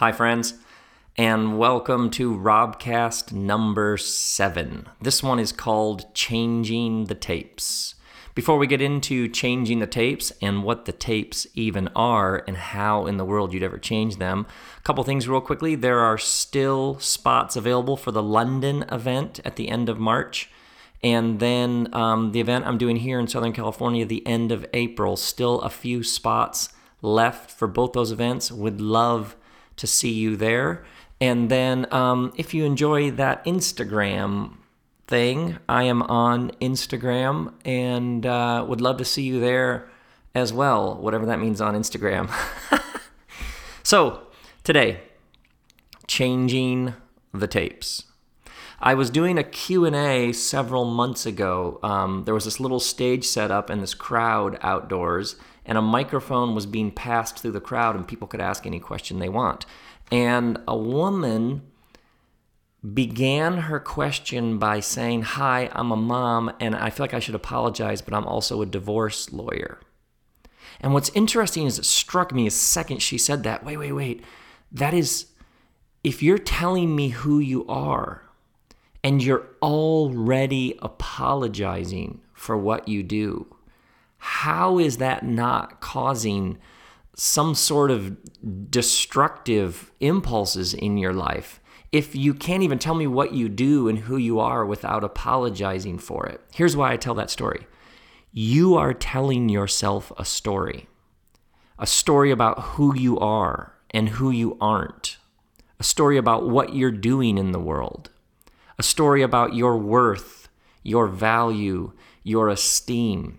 Hi friends, and welcome to Robcast number 7. This one is called Changing the Tapes. Before we get into changing the tapes and what the tapes even are and how in the world you'd ever change them, a couple things real quickly. There are still spots available for the London event at the end of March. And then the event I'm doing here in Southern California the end of April. Still a few spots left for both those events. Would love to see you there. And then if you enjoy that Instagram thing, I am on Instagram and would love to see you there as well, whatever that means on Instagram. So today, changing the tapes. I was doing a Q&A several months ago. There was this little stage set up and this crowd outdoors, and a microphone was being passed through the crowd and people could ask any question they want. And a woman began her question by saying, "Hi, I'm a mom, and I feel like I should apologize, but I'm also a divorce lawyer." And what's interesting is it struck me a second she said that, wait, that is, if you're telling me who you are, and you're already apologizing for what you do, how is that not causing some sort of destructive impulses in your life if you can't even tell me what you do and who you are without apologizing for it? Here's why I tell that story. You are telling yourself a story about who you are and who you aren't, a story about what you're doing in the world, a story about your worth, your value, your esteem.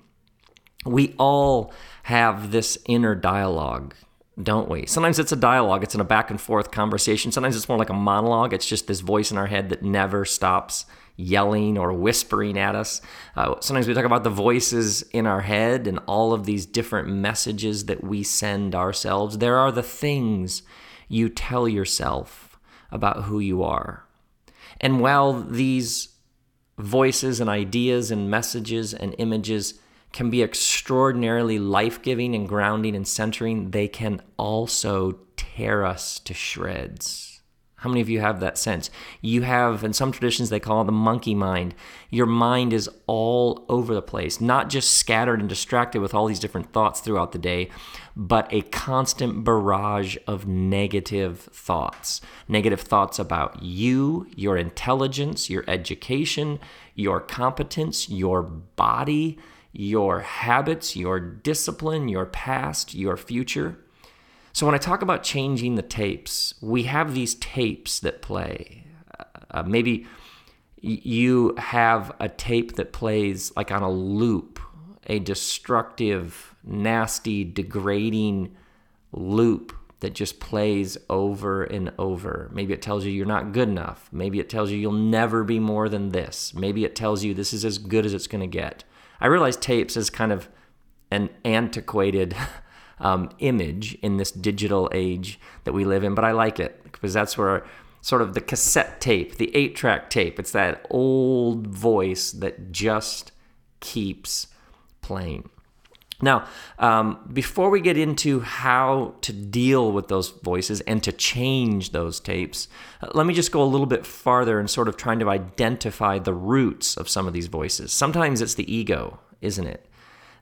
We all have this inner dialogue, don't we? Sometimes it's a dialogue. It's in a back and forth conversation. Sometimes it's more like a monologue. It's just this voice in our head that never stops yelling or whispering at us. Sometimes we talk about the voices in our head and all of these different messages that we send ourselves. There are the things you tell yourself about who you are. And while these voices and ideas and messages and images can be extraordinarily life-giving and grounding and centering, they can also tear us to shreds. How many of you have that sense? You have, in some traditions, they call it the monkey mind. Your mind is all over the place, not just scattered and distracted with all these different thoughts throughout the day, but a constant barrage of negative thoughts about you, your intelligence, your education, your competence, your body, your habits, your discipline, your past, your future. So when I talk about changing the tapes, we have these tapes that play. Maybe you have a tape that plays like on a loop, a destructive, nasty, degrading loop that just plays over and over. Maybe it tells you you're not good enough. Maybe it tells you you'll never be more than this. Maybe it tells you this is as good as it's going to get. I realize tapes is kind of an antiquated image in this digital age that we live in, but I like it because that's where sort of the cassette tape, the 8-track tape, it's that old voice that just keeps playing. Now, before we get into how to deal with those voices and to change those tapes, let me just go a little bit farther and sort of trying to identify the roots of some of these voices. Sometimes it's the ego, isn't it?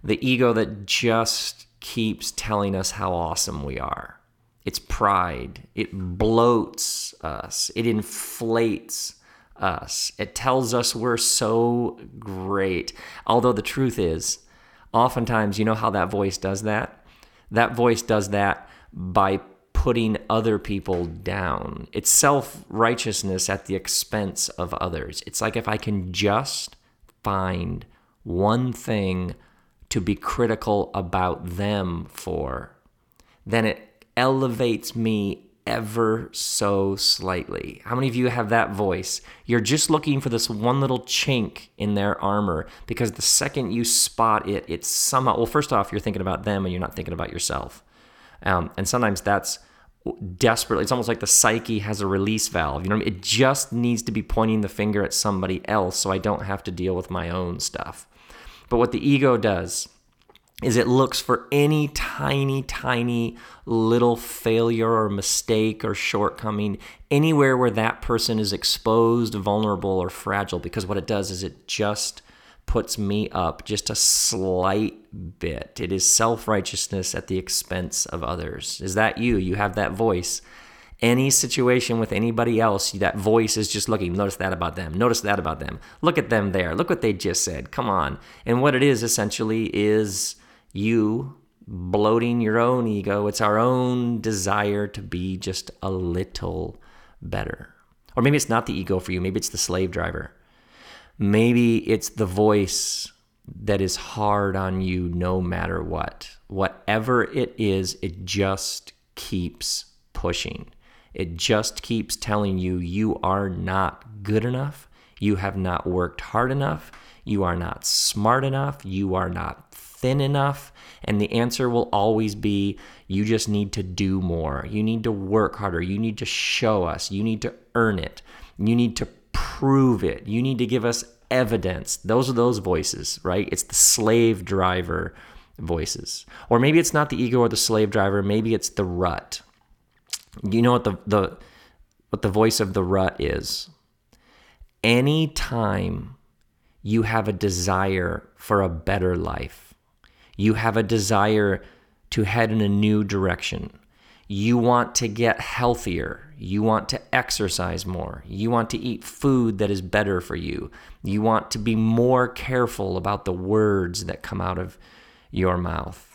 The ego that just keeps telling us how awesome we are. It's pride. It bloats us. It inflates us. It tells us we're so great. Although the truth is, oftentimes, you know how that voice does that? That voice does that by putting other people down. It's self-righteousness at the expense of others. It's like if I can just find one thing to be critical about them for, then it elevates me ever so slightly. How many of you have that voice? You're just looking for this one little chink in their armor because the second you spot it, it's somehow, well, first off, you're thinking about them and you're not thinking about yourself. And sometimes that's desperately, it's almost like the psyche has a release valve. You know what I mean? It just needs to be pointing the finger at somebody else so I don't have to deal with my own stuff. But what the ego does is it looks for any tiny little failure or mistake or shortcoming anywhere where that person is exposed, vulnerable, or fragile, because what it does is it just puts me up just a slight bit. It is self-righteousness at the expense of others. Is that you? You have that voice. Any situation with anybody else, that voice is just looking, notice that about them, notice that about them. Look at them there. Look what they just said. Come on. And what it is essentially is you bloating your own ego. It's our own desire to be just a little better. Or maybe it's not the ego for you. Maybe it's the slave driver. Maybe it's the voice that is hard on you no matter what. Whatever it is, it just keeps pushing. It just keeps telling you, you are not good enough. You have not worked hard enough. You are not smart enough. You are not thin enough. And the answer will always be, you just need to do more. You need to work harder. You need to show us. You need to earn it. You need to prove it. You need to give us evidence. Those are those voices, right? It's the slave driver voices. Or maybe it's not the ego or the slave driver. Maybe it's the rut. You know what the voice of the rut is? Any time you have a desire for a better life, you have a desire to head in a new direction, you want to get healthier, you want to exercise more, you want to eat food that is better for you, you want to be more careful about the words that come out of your mouth.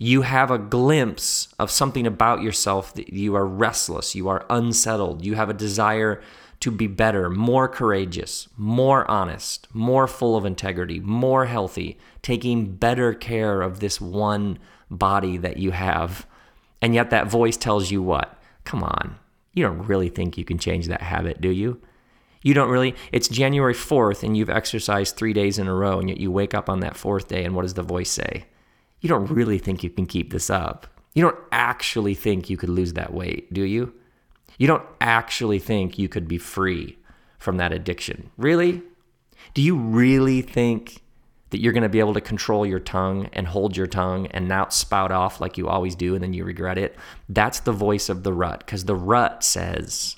You have a glimpse of something about yourself that you are restless, you are unsettled, you have a desire to be better, more courageous, more honest, more full of integrity, more healthy, taking better care of this one body that you have. And yet that voice tells you what? Come on, you don't really think you can change that habit, do you? You don't really. It's January 4th and you've exercised 3 days in a row, and yet you wake up on that fourth day and what does the voice say? You don't really think you can keep this up. You don't actually think you could lose that weight, do you? You don't actually think you could be free from that addiction. Really? Do you really think that you're going to be able to control your tongue and hold your tongue and not spout off like you always do and then you regret it? That's the voice of the rut, because the rut says,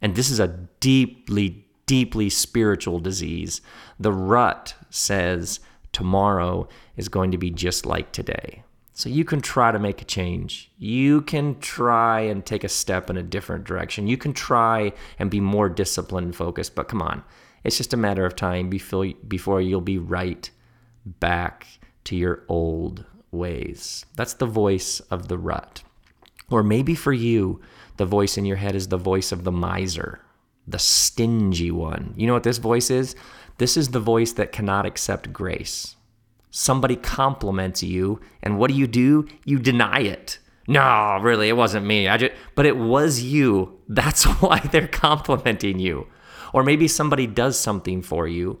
and this is a deeply spiritual disease, the rut says, tomorrow is going to be just like today. So you can try to make a change. You can try and take a step in a different direction. You can try and be more disciplined and focused, but come on. It's just a matter of time before you'll be right back to your old ways. That's the voice of the rut. Or maybe for you, the voice in your head is the voice of the miser, the stingy one. You know what this voice is? This is the voice that cannot accept grace. Somebody compliments you, and what do? You deny it. No, really, it wasn't me. But it was you. That's why they're complimenting you. Or maybe somebody does something for you,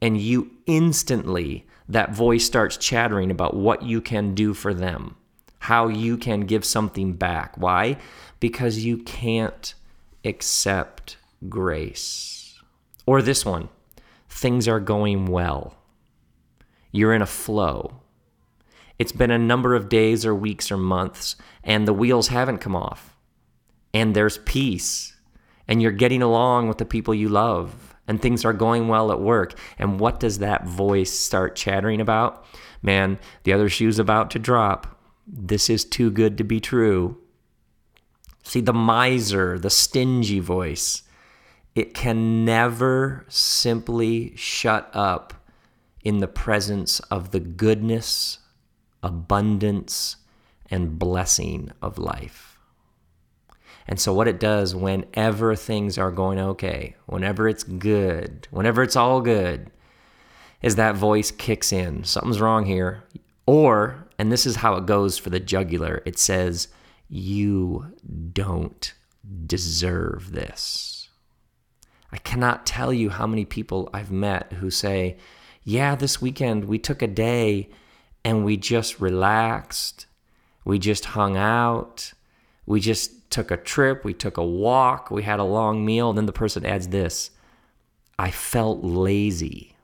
and you instantly, that voice starts chattering about what you can do for them, how you can give something back. Why? Because you can't accept grace. Or this one. Things are going well. You're in a flow. It's been a number of days or weeks or months, and the wheels haven't come off. And there's peace. And you're getting along with the people you love. And things are going well at work. And what does that voice start chattering about? Man, the other shoe's about to drop. This is too good to be true. See, the miser, the stingy voice, it can never simply shut up in the presence of the goodness, abundance, and blessing of life. And so what it does whenever things are going okay, whenever it's good, whenever it's all good, is that voice kicks in. Something's wrong here. Or, and this is how it goes for the jugular, it says, you don't deserve this. I cannot tell you how many people I've met who say, yeah, this weekend we took a day and we just relaxed. We just hung out. We just took a trip. We took a walk. We had a long meal. And then the person adds this, I felt lazy.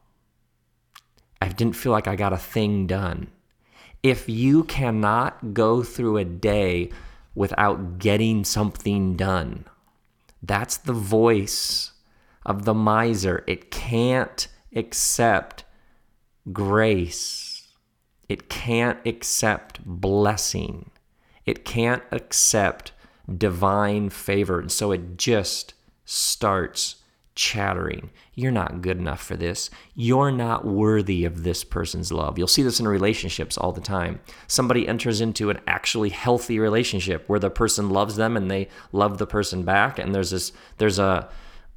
I didn't feel like I got a thing done. If you cannot go through a day without getting something done, that's the voice of the miser. It can't accept grace. It can't accept blessing. It can't accept divine favor. And so it just starts chattering. You're not good enough for this. You're not worthy of this person's love. You'll see this in relationships all the time. Somebody enters into an actually healthy relationship where the person loves them and they love the person back, and there's a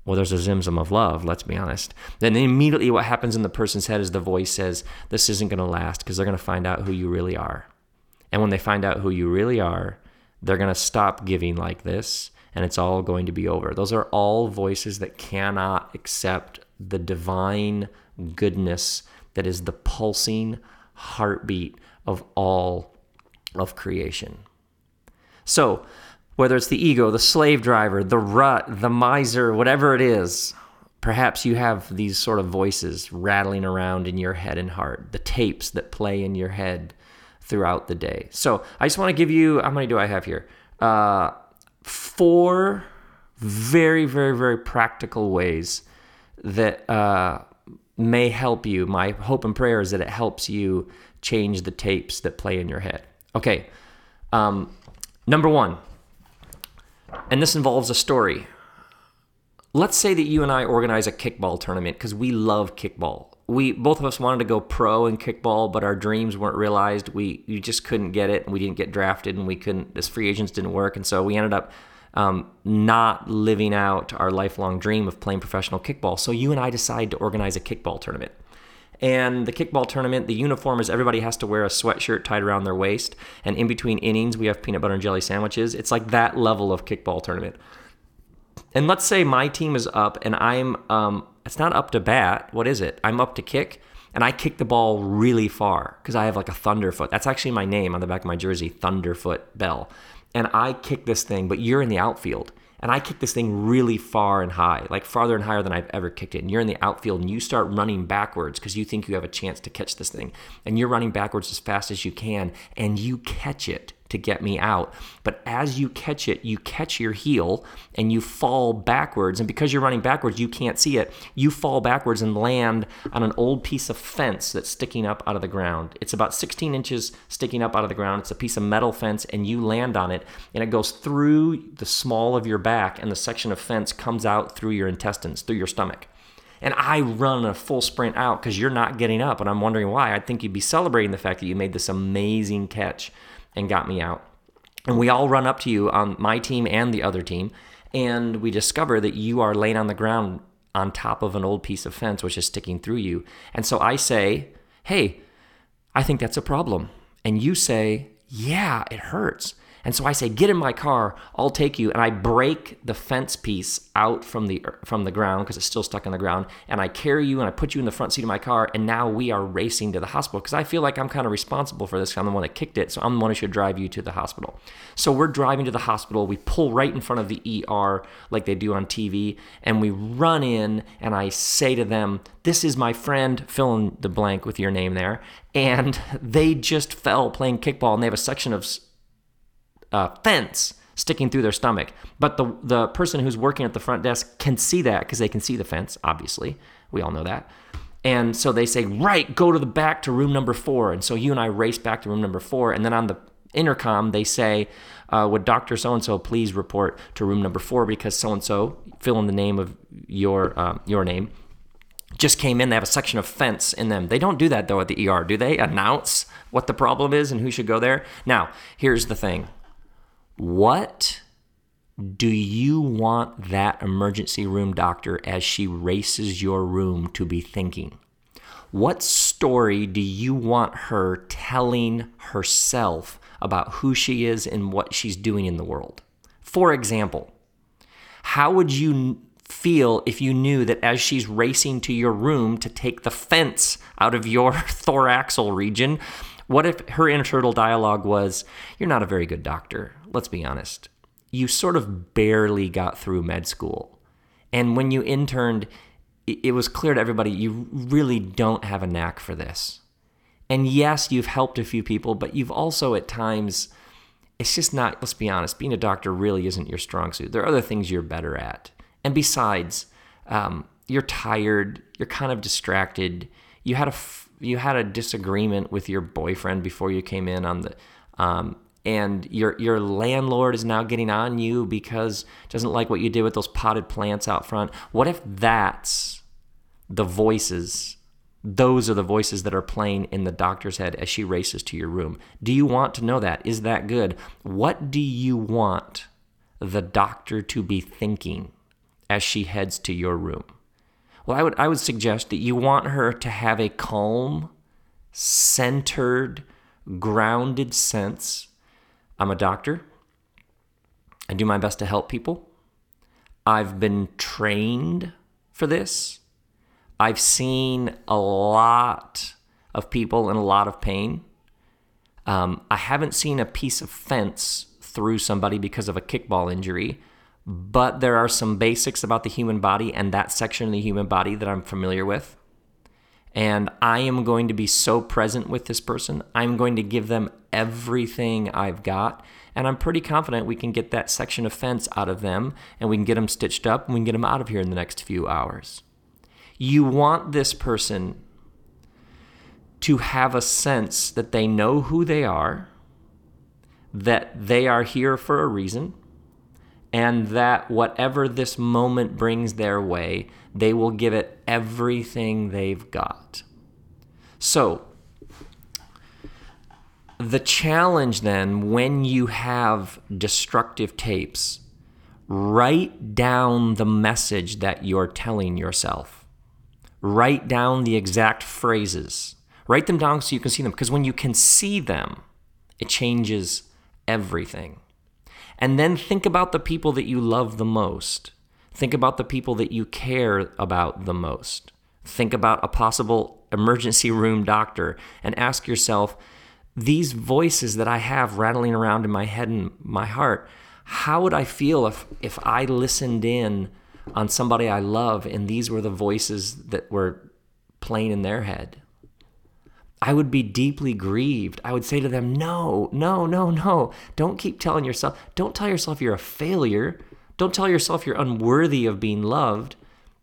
zimzum of love, let's be honest. Then immediately what happens in the person's head is the voice says, this isn't going to last, because they're going to find out who you really are. And when they find out who you really are, they're going to stop giving like this, and it's all going to be over. Those are all voices that cannot accept the divine goodness that is the pulsing heartbeat of all of creation. So, whether it's the ego, the slave driver, the rut, the miser, whatever it is, perhaps you have these sort of voices rattling around in your head and heart, the tapes that play in your head throughout the day. So I just want to give you, how many do I have here? Four very, very, very practical ways that may help you. My hope and prayer is that it helps you change the tapes that play in your head. Okay, number one. And this involves a story. Let's say that you and I organize a kickball tournament because we love kickball. Both of us wanted to go pro in kickball, but our dreams weren't realized. You just couldn't get it, and we didn't get drafted, and as free agents didn't work, and so we ended up not living out our lifelong dream of playing professional kickball. So you and I decide to organize a kickball tournament. And the kickball tournament, the uniform is everybody has to wear a sweatshirt tied around their waist. And in between innings, we have peanut butter and jelly sandwiches. It's like that level of kickball tournament. And let's say my team is up and I'm, it's not up to bat. What is it? I'm up to kick. And I kick the ball really far because I have like a Thunderfoot. That's actually my name on the back of my jersey, Thunderfoot Bell. And I kick this thing, but you're in the outfield. And I kick this thing really far and high, like farther and higher than I've ever kicked it. And you're in the outfield and you start running backwards because you think you have a chance to catch this thing. And you're running backwards as fast as you can and you catch it to get me out. But as you catch it, you catch your heel and you fall backwards. And because you're running backwards, you can't see it. You fall backwards and land on an old piece of fence that's sticking up out of the ground. It's about 16 inches sticking up out of the ground. It's a piece of metal fence and you land on it and it goes through the small of your back and the section of fence comes out through your intestines, through your stomach. And I run a full sprint out because you're not getting up and I'm wondering why. I think you'd be celebrating the fact that you made this amazing catch and got me out. And we all run up to you on my team and the other team, and we discover that you are laying on the ground on top of an old piece of fence which is sticking through you. And so I say, hey, I think that's a problem. And you say, yeah, it hurts. And so I say, get in my car, I'll take you. And I break the fence piece out from the ground because it's still stuck on the ground. And I carry you and I put you in the front seat of my car. And now we are racing to the hospital because I feel like I'm kind of responsible for this. I'm the one that kicked it. So I'm the one who should drive you to the hospital. So we're driving to the hospital. We pull right in front of the ER like they do on TV. And we run in and I say to them, this is my friend, fill in the blank with your name there. And they just fell playing kickball and they have a section of fence sticking through their stomach. But the person who's working at the front desk can see that because they can see the fence, obviously. We all know that. And so they say, right, go to the back to room number 4. And so you and I race back to room number 4. And then on the intercom, they say, would Dr. So-and-so please report to room number 4 because so-and-so, fill in the name of your name, just came in. They have a section of fence in them. They don't do that, though, at the ER, do they? Announce what the problem is and who should go there? Now, here's the thing. What do you want that emergency room doctor as she races your room to be thinking? What story do you want her telling herself about who she is and what she's doing in the world? For example, how would you feel if you knew that as she's racing to your room to take the fence out of your thoraxal region, what if her internal dialogue was, you're not a very good doctor, let's be honest. You sort of barely got through med school. And when you interned, it was clear to everybody you really don't have a knack for this. And yes, you've helped a few people, but you've also at times, it's just not, let's be honest, being a doctor really isn't your strong suit. There are other things you're better at. And besides, you're tired, you're kind of distracted. You had a disagreement with your boyfriend before you came in on the, and your landlord is now getting on you because doesn't like what you did with those potted plants out front. What if that's the voices? Those are the voices that are playing in the doctor's head as she races to your room. Do you want to know that? Is that good? What do you want the doctor to be thinking as she heads to your room? Well, I would suggest that you want her to have a calm, centered, grounded sense. I'm a doctor. I do my best to help people. I've been trained for this. I've seen a lot of people in a lot of pain. I haven't seen a piece of fence through somebody because of a kickball injury, but there are some basics about the human body and that section of the human body that I'm familiar with. And I am going to be so present with this person. I'm going to give them everything I've got. And I'm pretty confident we can get that section of fence out of them, and we can get them stitched up, and we can get them out of here in the next few hours. You want this person to have a sense that they know who they are, that they are here for a reason, and that whatever this moment brings their way, they will give it everything they've got. So the challenge then, when you have destructive tapes, write down the message that you're telling yourself. Write down the exact phrases. Write them down so you can see them, because when you can see them, it changes everything. And then think about the people that you love the most. Think about the people that you care about the most. Think about a possible emergency room doctor and ask yourself, these voices that I have rattling around in my head and my heart, how would I feel if I listened in on somebody I love and these were the voices that were playing in their head? I would be deeply grieved. I would say to them, no. Don't keep telling yourself. Don't tell yourself you're a failure. Don't tell yourself you're unworthy of being loved.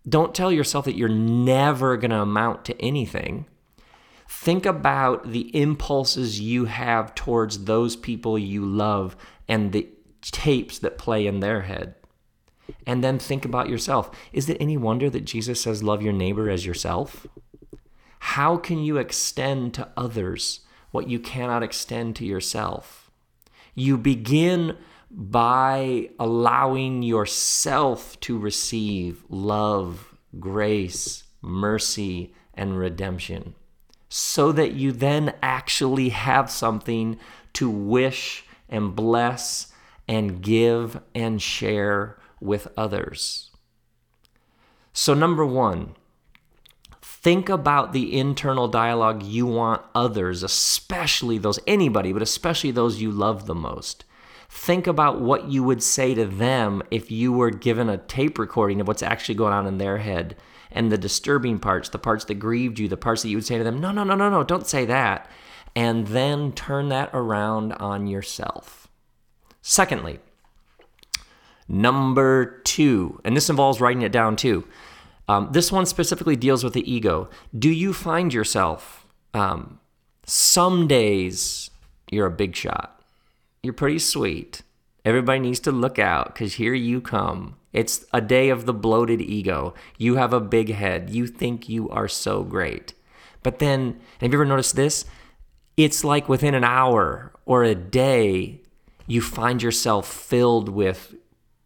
Don't tell yourself that you're never going to amount to anything. Think about the impulses you have towards those people you love and the tapes that play in their head. And then think about yourself. Is it any wonder that Jesus says, love your neighbor as yourself? How can you extend to others what you cannot extend to yourself? You begin by allowing yourself to receive love, grace, mercy, and redemption, so that you then actually have something to wish and bless and give and share with others. So, number one, think about the internal dialogue you want others, especially those, anybody, but especially those you love the most. Think about what you would say to them if you were given a tape recording of what's actually going on in their head and the disturbing parts, the parts that grieved you, the parts that you would say to them, no, don't say that. And then turn that around on yourself. Secondly, number two, and this involves writing it down too. This one specifically deals with the ego. Do you find yourself, some days you're a big shot. You're pretty sweet. Everybody needs to look out because here you come. It's a day of the bloated ego. You have a big head. You think you are so great. But then, have you ever noticed this? It's like within an hour or a day, you find yourself filled with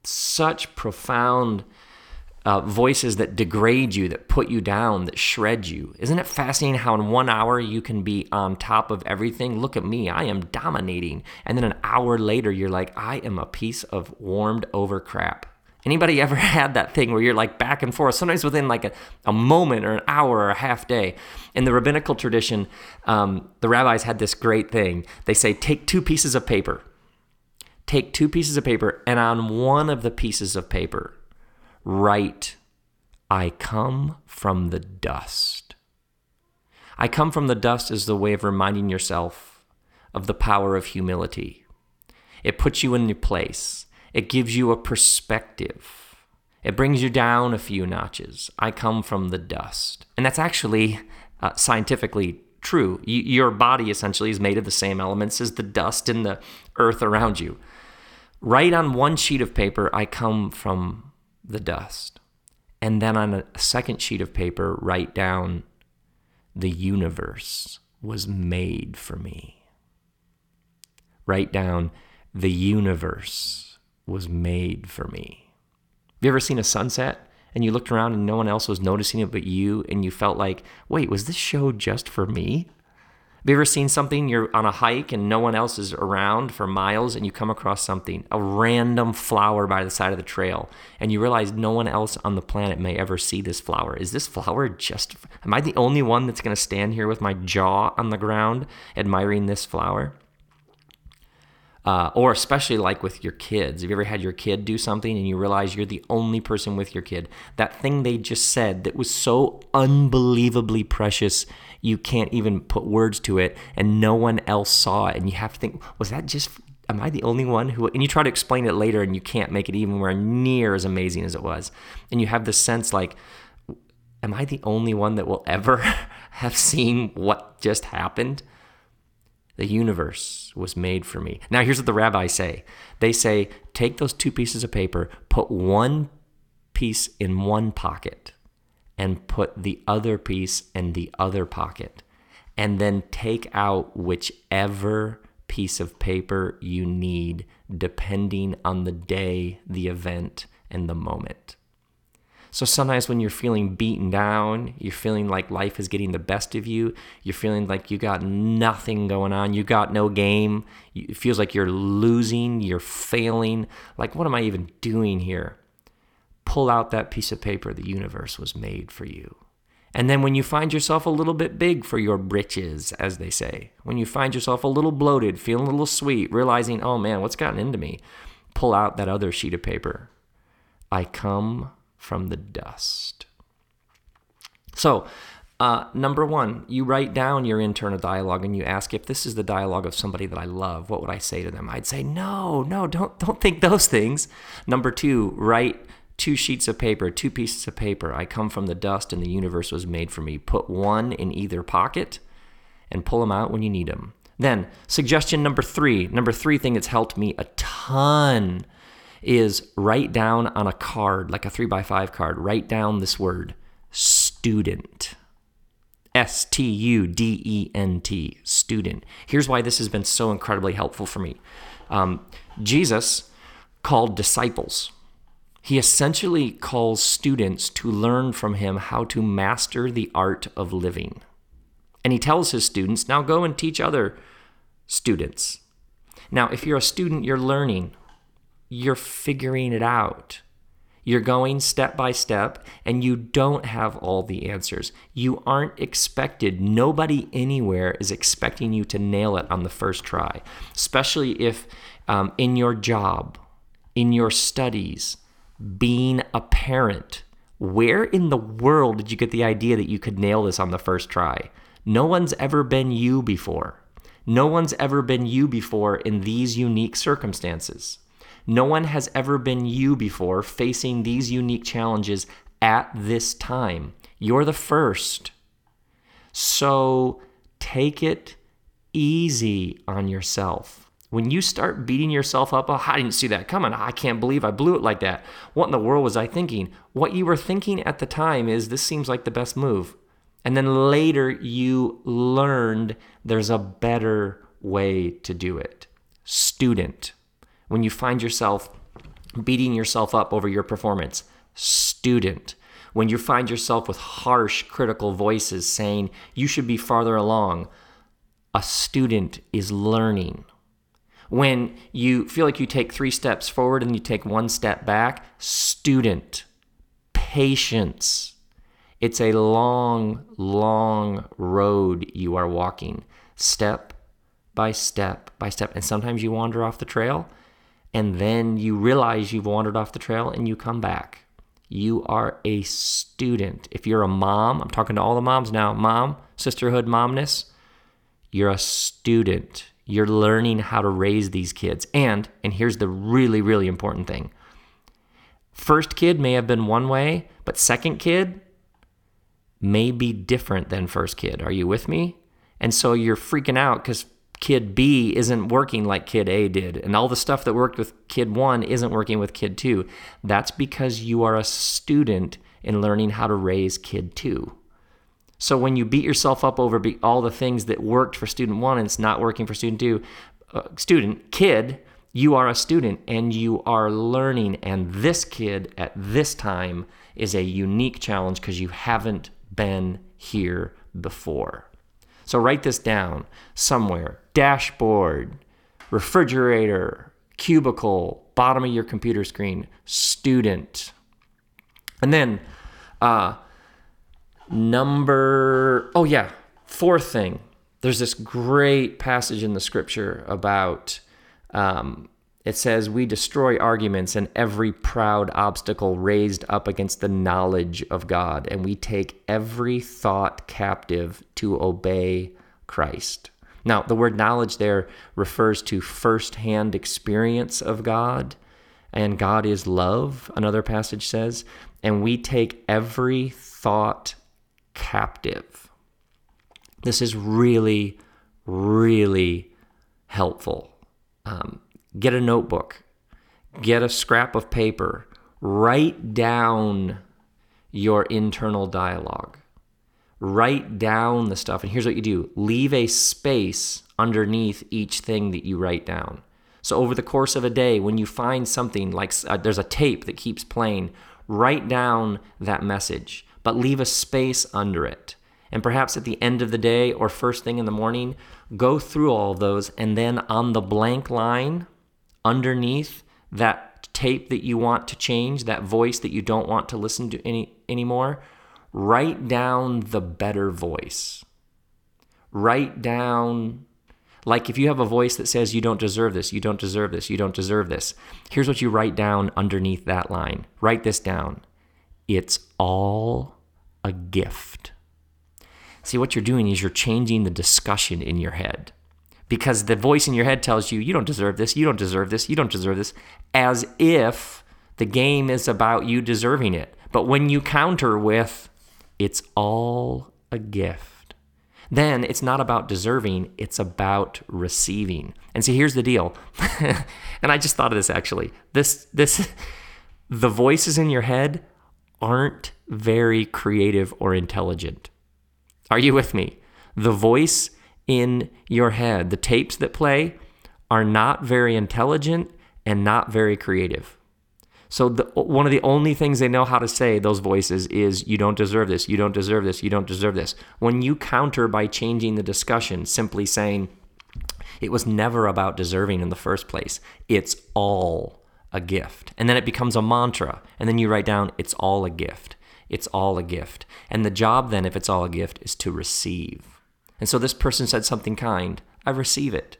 such profound voices that degrade you, that put you down, that shred you. Isn't it fascinating how in 1 hour you can be on top of everything? Look at me, I am dominating. And then an hour later, you're like, I am a piece of warmed over crap. Anybody ever had that thing where you're like back and forth, sometimes within like a moment or an hour or a half day? In the rabbinical tradition, the rabbis had this great thing. They say, take two pieces of paper, and on one of the pieces of paper, write, I come from the dust. I come from the dust is the way of reminding yourself of the power of humility. It puts you in your place. It gives you a perspective. It brings you down a few notches. I come from the dust. And that's actually scientifically true. Your body essentially is made of the same elements as the dust and the earth around you. Write on one sheet of paper, I come from the dust. And then on a second sheet of paper, write down, the universe was made for me. Write down, the universe was made for me. Have you ever seen a sunset and you looked around and no one else was noticing it but you, and you felt like, wait, was this show just for me? Have you ever seen something, you're on a hike and no one else is around for miles, and you come across something, a random flower by the side of the trail, and you realize no one else on the planet may ever see this flower. Is this flower just, am I the only one that's going to stand here with my jaw on the ground admiring this flower? Or especially like with your kids. Have you ever had your kid do something and you realize you're the only person with your kid? That thing they just said that was so unbelievably precious, you can't even put words to it, and no one else saw it. And you have to think, was that just, am I the only one who, and you try to explain it later and you can't make it anywhere near as amazing as it was. And you have this sense like, am I the only one that will ever have seen what just happened? The universe was made for me. Now, here's what the rabbis say. They say, take those two pieces of paper, put one piece in one pocket, and put the other piece in the other pocket, and then take out whichever piece of paper you need, depending on the day, the event, and the moment. So sometimes when you're feeling beaten down, you're feeling like life is getting the best of you, you're feeling like you got nothing going on, you got no game, it feels like you're losing, you're failing, like what am I even doing here? Pull out that piece of paper, the universe was made for you. And then when you find yourself a little bit big for your britches, as they say, when you find yourself a little bloated, feeling a little sweet, realizing, oh man, what's gotten into me? Pull out that other sheet of paper. I come from the dust. So, number one, you write down your internal dialogue and you ask, if this is the dialogue of somebody that I love, what would I say to them? I'd say, no, don't think those things. Number two, write two pieces of paper. I come from the dust and the universe was made for me. Put one in either pocket and pull them out when you need them. Then, suggestion number three thing that's helped me a ton is write down on a card, like a 3x5 card, write down this word, student. S-T-U-D-E-N-T, student. Here's why this has been so incredibly helpful for me. Jesus called disciples. He essentially calls students to learn from him how to master the art of living. And he tells his students, now go and teach other students. Now, if you're a student, you're learning. You're figuring it out. You're going step by step, and you don't have all the answers. You aren't expected. Nobody anywhere is expecting you to nail it on the first try, especially if in your job, in your studies, being a parent, where in the world did you get the idea that you could nail this on the first try? No one's ever been you before. No one's ever been you before in these unique circumstances. No one has ever been you before facing these unique challenges at this time. You're the first. So take it easy on yourself. When you start beating yourself up, oh, I didn't see that coming. I can't believe I blew it like that. What in the world was I thinking? What you were thinking at the time is, this seems like the best move. And then later you learned there's a better way to do it. Student. When you find yourself beating yourself up over your performance, student. When you find yourself with harsh, critical voices saying you should be farther along, a student is learning. When you feel like you take 3 steps forward and you take 1 step back, student. Patience. It's a long, long road you are walking, step by step by step. And sometimes you wander off the trail. And then you realize you've wandered off the trail and you come back. You are a student. If you're a mom, I'm talking to all the moms now. Mom, sisterhood momness, you're a student. You're learning how to raise these kids. And here's the really, really important thing. First kid may have been one way, but second kid may be different than first kid. Are you with me? And so you're freaking out because kid B isn't working like kid A did, and all the stuff that worked with kid one isn't working with kid two. That's because you are a student in learning how to raise kid two. So when you beat yourself up over all the things that worked for student one and it's not working for student two, you are a student and you are learning, and this kid at this time is a unique challenge because you haven't been here before. So write this down somewhere. Dashboard, refrigerator, cubicle, bottom of your computer screen, student. And then fourth thing. There's this great passage in the scripture about it says, we destroy arguments and every proud obstacle raised up against the knowledge of God, and we take every thought captive to obey Christ. Now, the word knowledge there refers to firsthand experience of God, and God is love, another passage says, and we take every thought captive. This is really, really helpful. Get a notebook, get a scrap of paper, write down your internal dialogue, write down the stuff. And here's what you do. Leave a space underneath each thing that you write down. So over the course of a day, when you find something like there's a tape that keeps playing, write down that message, but leave a space under it. And perhaps at the end of the day or first thing in the morning, go through all of those, and then on the blank line underneath that tape that you want to change, that voice that you don't want to listen to anymore, write down the better voice. Write down, like if you have a voice that says, you don't deserve this, you don't deserve this, you don't deserve this. Here's what you write down underneath that line. Write this down. It's all a gift. See, what you're doing is you're changing the discussion in your head, because the voice in your head tells you, you don't deserve this, you don't deserve this, you don't deserve this, as if the game is about you deserving it. But when you counter with, it's all a gift, then it's not about deserving, it's about receiving. And see, here's the deal. And I just thought of this, actually. The voices in your head aren't very creative or intelligent. Are you with me? The voice in your head, the tapes that play, are not very intelligent and not very creative. So one of the only things they know how to say, those voices, is you don't deserve this, you don't deserve this, you don't deserve this. When you counter by changing the discussion, simply saying, it was never about deserving in the first place. It's all a gift. And then it becomes a mantra. And then you write down, it's all a gift. It's all a gift. And the job then, if it's all a gift, is to receive. And so this person said something kind. I receive it.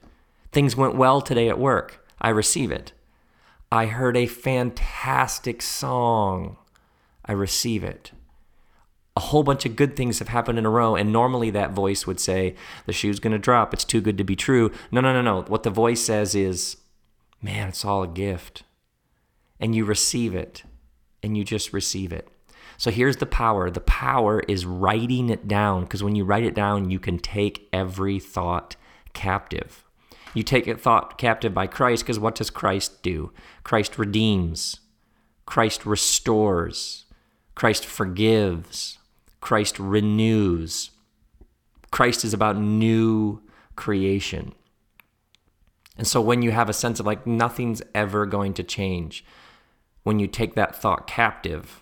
Things went well today at work. I receive it. I heard a fantastic song. I receive it. A whole bunch of good things have happened in a row, and normally that voice would say, the shoe's going to drop. It's too good to be true. No. What the voice says is, man, it's all a gift. And you receive it. And you just receive it. So here's the power. The power is writing it down, because when you write it down, you can take every thought captive. You take a thought captive by Christ, because what does Christ do? Christ redeems. Christ restores. Christ forgives. Christ renews. Christ is about new creation. And so when you have a sense of like nothing's ever going to change, when you take that thought captive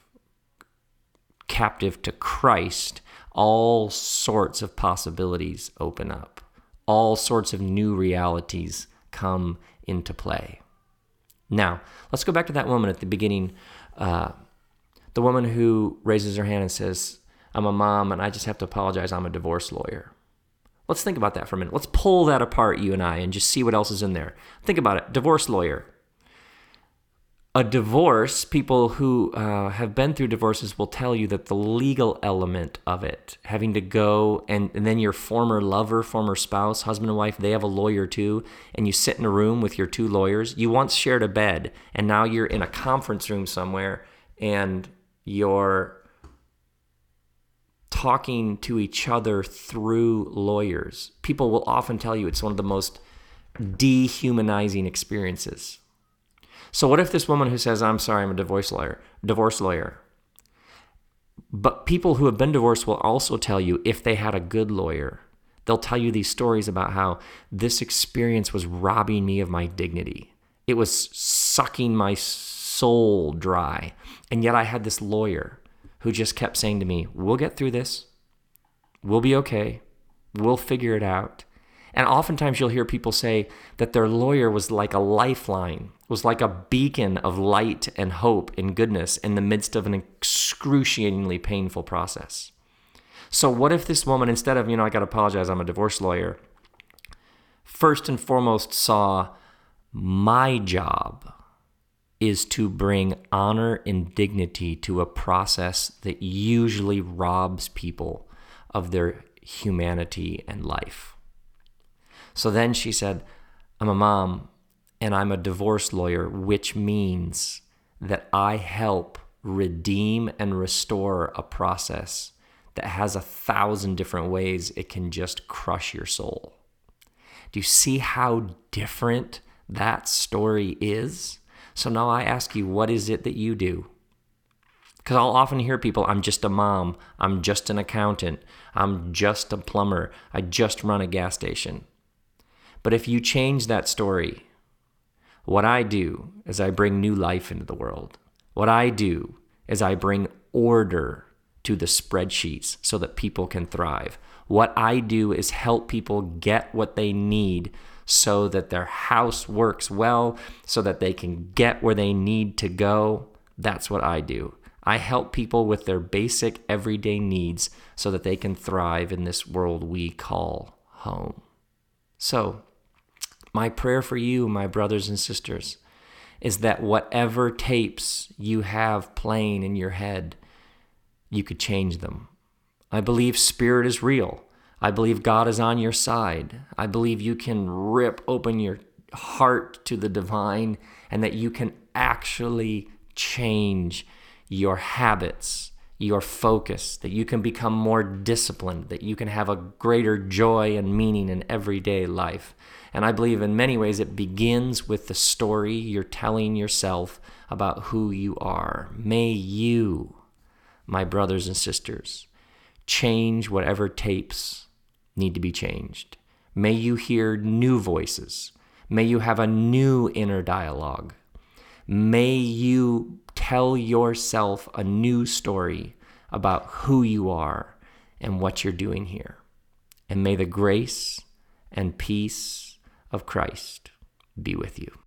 to Christ, all sorts of possibilities open up. All sorts of new realities come into play. Now, let's go back to that woman at the beginning, the woman who raises her hand and says, I'm a mom and I just have to apologize, I'm a divorce lawyer. Let's think about that for a minute. Let's pull that apart, you and I, and just see what else is in there. Think about it. Divorce lawyer. a divorce, people who have been through divorces will tell you that the legal element of it, having to go and then your former lover, former spouse, husband and wife, they have a lawyer too, and you sit in a room with your two lawyers. You once shared a bed, and now you're in a conference room somewhere, and you're talking to each other through lawyers. People will often tell you it's one of the most dehumanizing experiences. So what if this woman who says, I'm sorry, I'm a divorce lawyer. But people who have been divorced will also tell you, if they had a good lawyer, they'll tell you these stories about how this experience was robbing me of my dignity. It was sucking my soul dry. And yet I had this lawyer who just kept saying to me, we'll get through this. We'll be okay. We'll figure it out. And oftentimes you'll hear people say that their lawyer was like a lifeline, was like a beacon of light and hope and goodness in the midst of an excruciatingly painful process. So what if this woman, instead of, I got to apologize, I'm a divorce lawyer, first and foremost saw, my job is to bring honor and dignity to a process that usually robs people of their humanity and life. So then she said, I'm a mom and I'm a divorce lawyer, which means that I help redeem and restore a process that has 1,000 different ways it can just crush your soul. Do you see how different that story is? So now I ask you, what is it that you do? Because I'll often hear people, I'm just a mom, I'm just an accountant, I'm just a plumber, I just run a gas station. But if you change that story, what I do is I bring new life into the world. What I do is I bring order to the spreadsheets so that people can thrive. What I do is help people get what they need so that their house works well, so that they can get where they need to go. That's what I do. I help people with their basic everyday needs so that they can thrive in this world we call home. So, my prayer for you, my brothers and sisters, is that whatever tapes you have playing in your head, you could change them. I believe spirit is real. I believe God is on your side. I believe you can rip open your heart to the divine and that you can actually change your habits, your focus, that you can become more disciplined, that you can have a greater joy and meaning in everyday life. And I believe in many ways it begins with the story you're telling yourself about who you are. May you, my brothers and sisters, change whatever tapes need to be changed. May you hear new voices. May you have a new inner dialogue. May you tell yourself a new story about who you are and what you're doing here. And may the grace and peace of Christ be with you.